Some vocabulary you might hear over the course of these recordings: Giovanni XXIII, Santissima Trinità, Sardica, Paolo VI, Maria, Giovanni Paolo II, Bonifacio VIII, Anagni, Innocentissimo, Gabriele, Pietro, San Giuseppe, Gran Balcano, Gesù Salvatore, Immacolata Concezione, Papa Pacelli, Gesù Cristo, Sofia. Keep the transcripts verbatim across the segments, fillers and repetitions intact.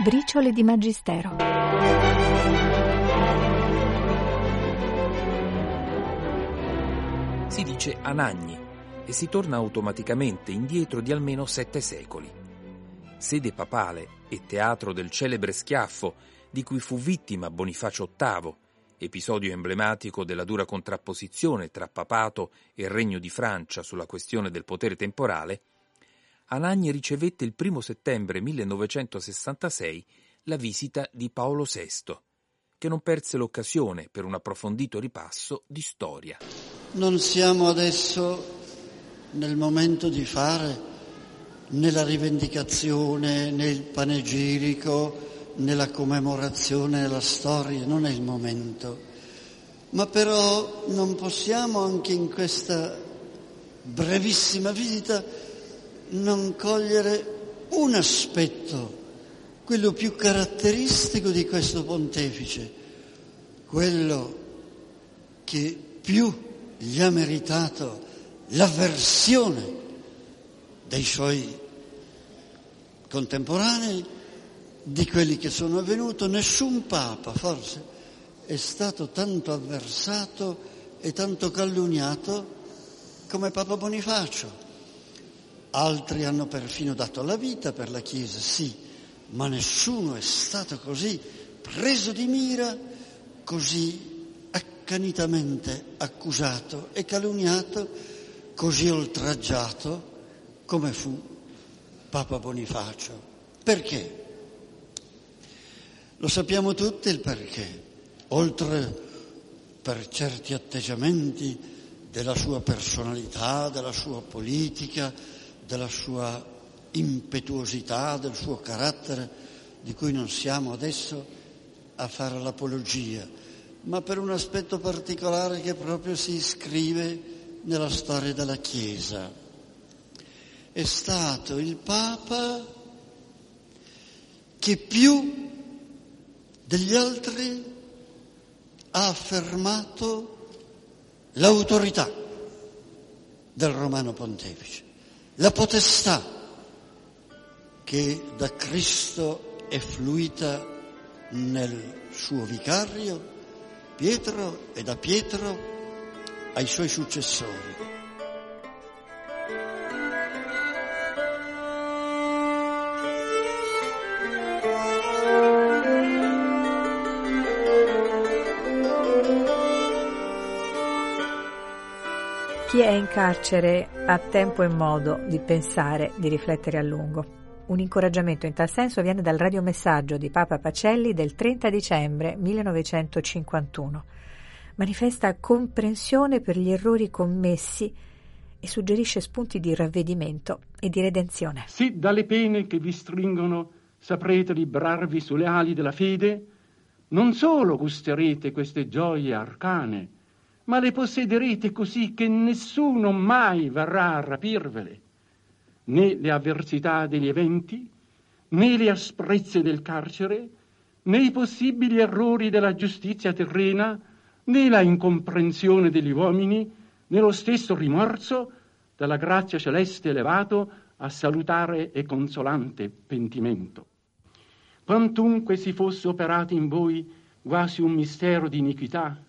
Briciole di Magistero. Si dice Anagni e si torna automaticamente indietro di almeno sette secoli. Sede papale e teatro del celebre schiaffo di cui fu vittima Bonifacio ottavo, episodio emblematico della dura contrapposizione tra papato e regno di Francia sulla questione del potere temporale, Anagni ricevette il primo settembre millenovecentosessantasei la visita di Paolo sesto, che non perse l'occasione per un approfondito ripasso di storia. Non siamo adesso nel momento di fare né la rivendicazione, né il panegirico, né la commemorazione della storia, non è il momento. Ma però non possiamo anche in questa brevissima visita non cogliere un aspetto, quello più caratteristico di questo pontefice, quello che più gli ha meritato l'avversione dei suoi contemporanei, di quelli che sono avvenuti. Nessun papa, forse, è stato tanto avversato e tanto calunniato come Papa Bonifacio. Altri hanno perfino dato la vita per la Chiesa, sì, ma nessuno è stato così preso di mira, così accanitamente accusato e calunniato, così oltraggiato come fu Papa Bonifacio. Perché? Lo sappiamo tutti il perché, oltre per certi atteggiamenti della sua personalità, della sua politica, della sua impetuosità, del suo carattere, di cui non siamo adesso a fare l'apologia, ma per un aspetto particolare che proprio si iscrive nella storia della Chiesa. È stato il Papa che più degli altri ha affermato l'autorità del Romano Pontefice. La potestà che da Cristo è fluita nel suo vicario Pietro e da Pietro ai suoi successori. Chi è in carcere ha tempo e modo di pensare, di riflettere a lungo. Un incoraggiamento in tal senso viene dal radiomessaggio di Papa Pacelli del trenta dicembre millenovecentocinquantuno. Manifesta comprensione per gli errori commessi e suggerisce spunti di ravvedimento e di redenzione. Sì, dalle pene che vi stringono saprete librarvi sulle ali della fede, non solo gusterete queste gioie arcane, ma le possederete così che nessuno mai varrà a rapirvele, né le avversità degli eventi, né le asprezze del carcere, né i possibili errori della giustizia terrena, né la incomprensione degli uomini, né lo stesso rimorso dalla grazia celeste elevato a salutare e consolante pentimento. Quantunque si fosse operato in voi quasi un mistero di iniquità,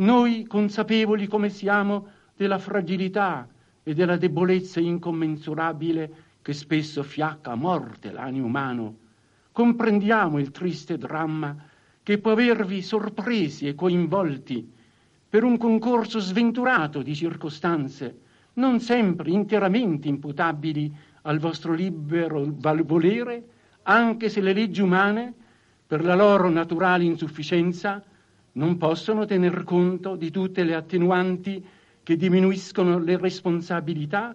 noi, consapevoli come siamo della fragilità e della debolezza incommensurabile che spesso fiacca a morte l'animo umano, comprendiamo il triste dramma che può avervi sorpresi e coinvolti per un concorso sventurato di circostanze, non sempre interamente imputabili al vostro libero volere, anche se le leggi umane, per la loro naturale insufficienza, non possono tener conto di tutte le attenuanti che diminuiscono le responsabilità,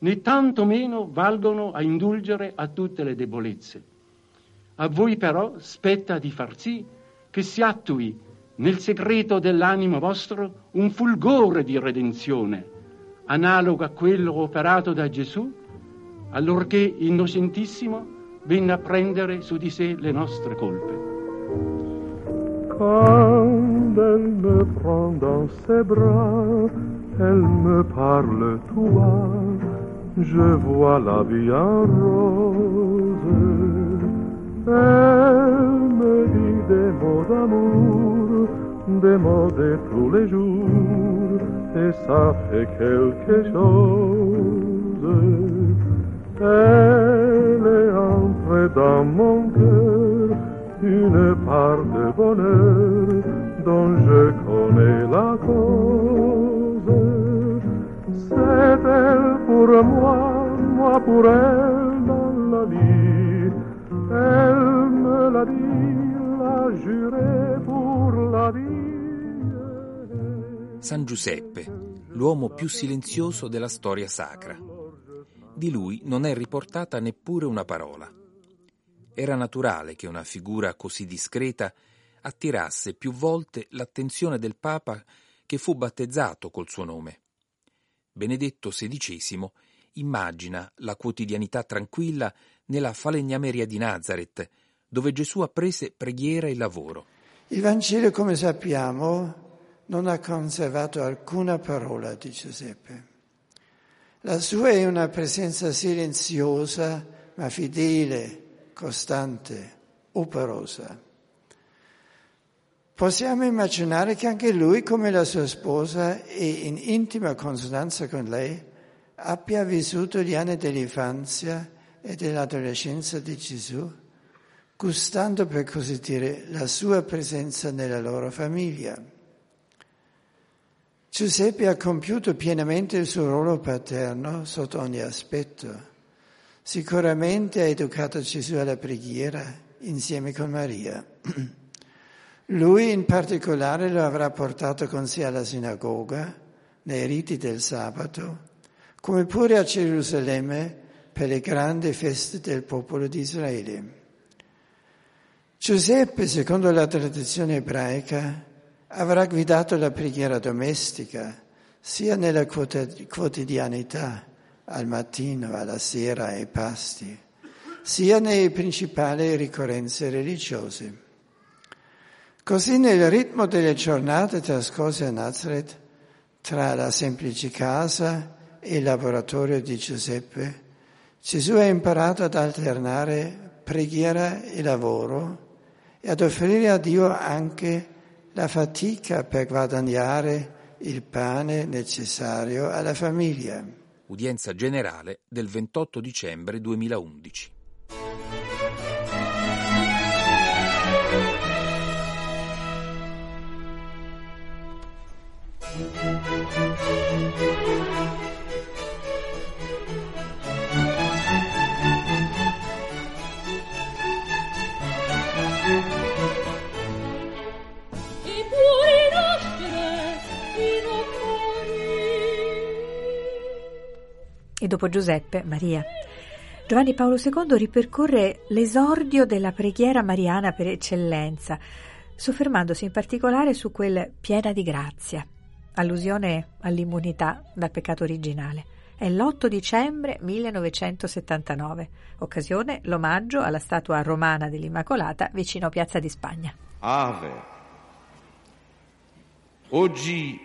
né tantomeno valgono a indulgere a tutte le debolezze. A voi però spetta di far sì che si attui nel segreto dell'animo vostro un fulgore di redenzione, analogo a quello operato da Gesù, allorché Innocentissimo venne a prendere su di sé le nostre colpe. Quand elle me prend dans ses bras, elle me parle toi, je vois la vie en rose. Elle me dit des mots d'amour, des mots de tous les jours, et ça fait quelque chose. Elle est entrée dans mon cœur, une part de bonheur dont je connais la cause. C'est elle pour moi, moi pour elle dans la vie. Elle me l'a dit, l'a giuré pour la vie. San Giuseppe, l'uomo più silenzioso della storia sacra. Di lui non è riportata neppure una parola. Era naturale che una figura così discreta attirasse più volte l'attenzione del Papa, che fu battezzato col suo nome. Benedetto sedicesimo immagina la quotidianità tranquilla nella falegnameria di Nazareth, dove Gesù apprese preghiera e lavoro. Il Vangelo, come sappiamo, non ha conservato alcuna parola di Giuseppe. La sua è una presenza silenziosa, ma fedele, costante, operosa. Possiamo immaginare che anche lui, come la sua sposa, e in intima consonanza con lei, abbia vissuto gli anni dell'infanzia e dell'adolescenza di Gesù, gustando, per così dire, la sua presenza nella loro famiglia. Giuseppe ha compiuto pienamente il suo ruolo paterno sotto ogni aspetto. Sicuramente ha educato Gesù alla preghiera insieme con Maria. Lui in particolare lo avrà portato con sé alla sinagoga, nei riti del sabato, come pure a Gerusalemme per le grandi feste del popolo di Israele. Giuseppe, secondo la tradizione ebraica, avrà guidato la preghiera domestica, sia nella quotidianità, al mattino, alla sera, ai pasti, sia nelle principali ricorrenze religiose. Così nel ritmo delle giornate trascorse a Nazareth, tra la semplice casa e il laboratorio di Giuseppe, Gesù ha imparato ad alternare preghiera e lavoro e ad offrire a Dio anche la fatica per guadagnare il pane necessario alla famiglia. Udienza generale del ventotto dicembre duemilaundici. E dopo Giuseppe, Maria. Giovanni Paolo secondo ripercorre l'esordio della preghiera mariana per eccellenza, soffermandosi in particolare su quel piena di grazia, allusione all'immunità dal peccato originale. È l'otto dicembre millenovecentosettantanove, occasione l'omaggio alla statua romana dell'Immacolata vicino a Piazza di Spagna. Ave, oggi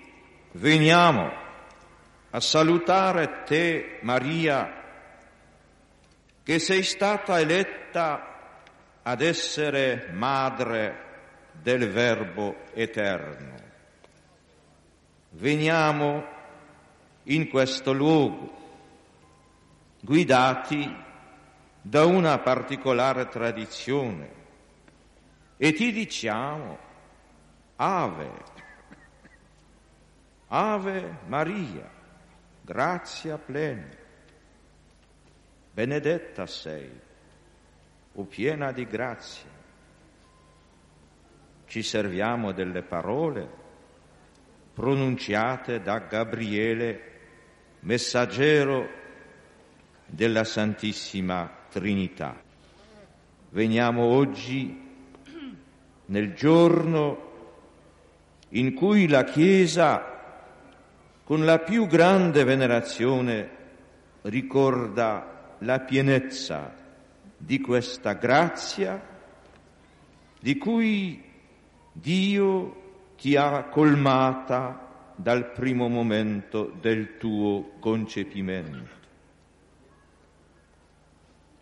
veniamo a salutare te, Maria, che sei stata eletta ad essere madre del Verbo Eterno. Veniamo in questo luogo, guidati da una particolare tradizione, e ti diciamo: Ave, Ave Maria, grazia plena, benedetta sei, o piena di grazia. Ci serviamo delle parole pronunciate da Gabriele, messaggero della Santissima Trinità. Veniamo oggi nel giorno in cui la Chiesa, con la più grande venerazione, ricorda la pienezza di questa grazia di cui Dio ti ha colmata dal primo momento del tuo concepimento.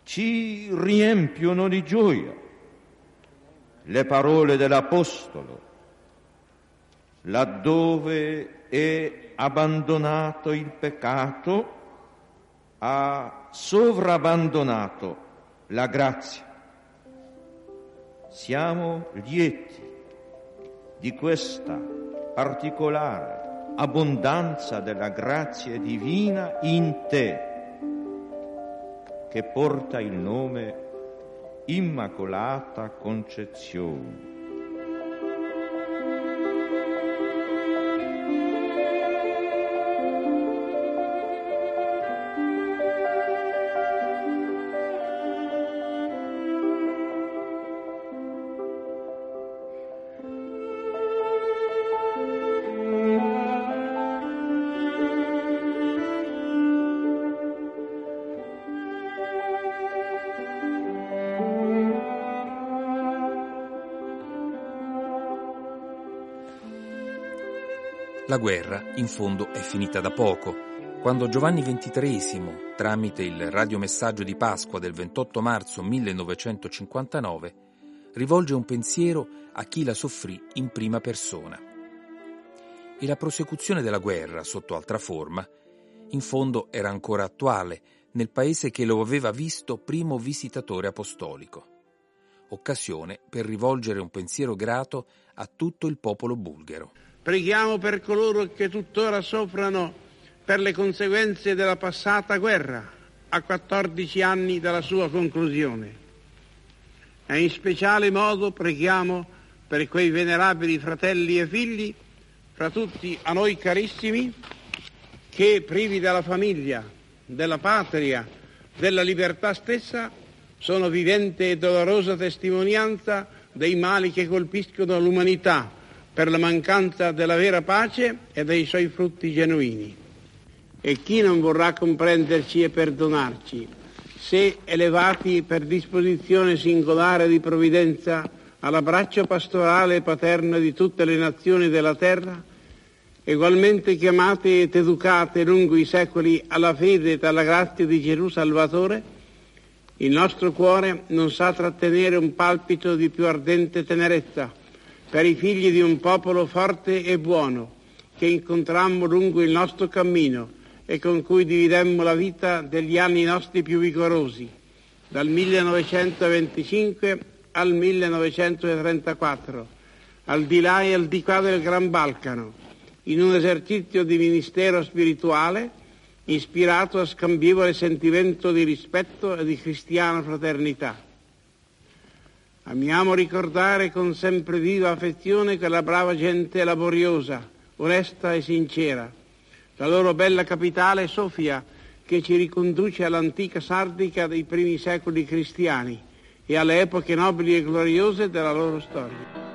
Ci riempiono di gioia le parole dell'Apostolo, laddove è abbandonato il peccato, ha sovraabbandonato la grazia. Siamo lieti di questa particolare abbondanza della grazia divina in te, che porta il nome Immacolata Concezione. La guerra, in fondo, è finita da poco, quando Giovanni ventitreesimo, tramite il radiomessaggio di Pasqua del ventotto marzo millenovecentocinquantanove, rivolge un pensiero a chi la soffrì in prima persona. E la prosecuzione della guerra, sotto altra forma, in fondo era ancora attuale nel paese che lo aveva visto primo visitatore apostolico. Occasione per rivolgere un pensiero grato a tutto il popolo bulgaro. Preghiamo per coloro che tuttora soffrono per le conseguenze della passata guerra, a quattordici anni dalla sua conclusione. E in speciale modo preghiamo per quei venerabili fratelli e figli, fra tutti a noi carissimi, che privi della famiglia, della patria, della libertà stessa, sono vivente e dolorosa testimonianza dei mali che colpiscono l'umanità, per la mancanza della vera pace e dei suoi frutti genuini. E chi non vorrà comprenderci e perdonarci, se elevati per disposizione singolare di provvidenza all'abbraccio pastorale e paterno di tutte le nazioni della terra, egualmente chiamate ed educate lungo i secoli alla fede ed alla grazia di Gesù Salvatore, il nostro cuore non sa trattenere un palpito di più ardente tenerezza per i figli di un popolo forte e buono che incontrammo lungo il nostro cammino e con cui dividemmo la vita degli anni nostri più vigorosi, dal millenovecentoventicinque al millenovecentotrentaquattro, al di là e al di qua del Gran Balcano, in un esercizio di ministero spirituale ispirato a scambievole sentimento di rispetto e di cristiana fraternità. Amiamo ricordare con sempre viva affezione quella brava gente laboriosa, onesta e sincera, la loro bella capitale Sofia, che ci riconduce all'antica Sardica dei primi secoli cristiani e alle epoche nobili e gloriose della loro storia.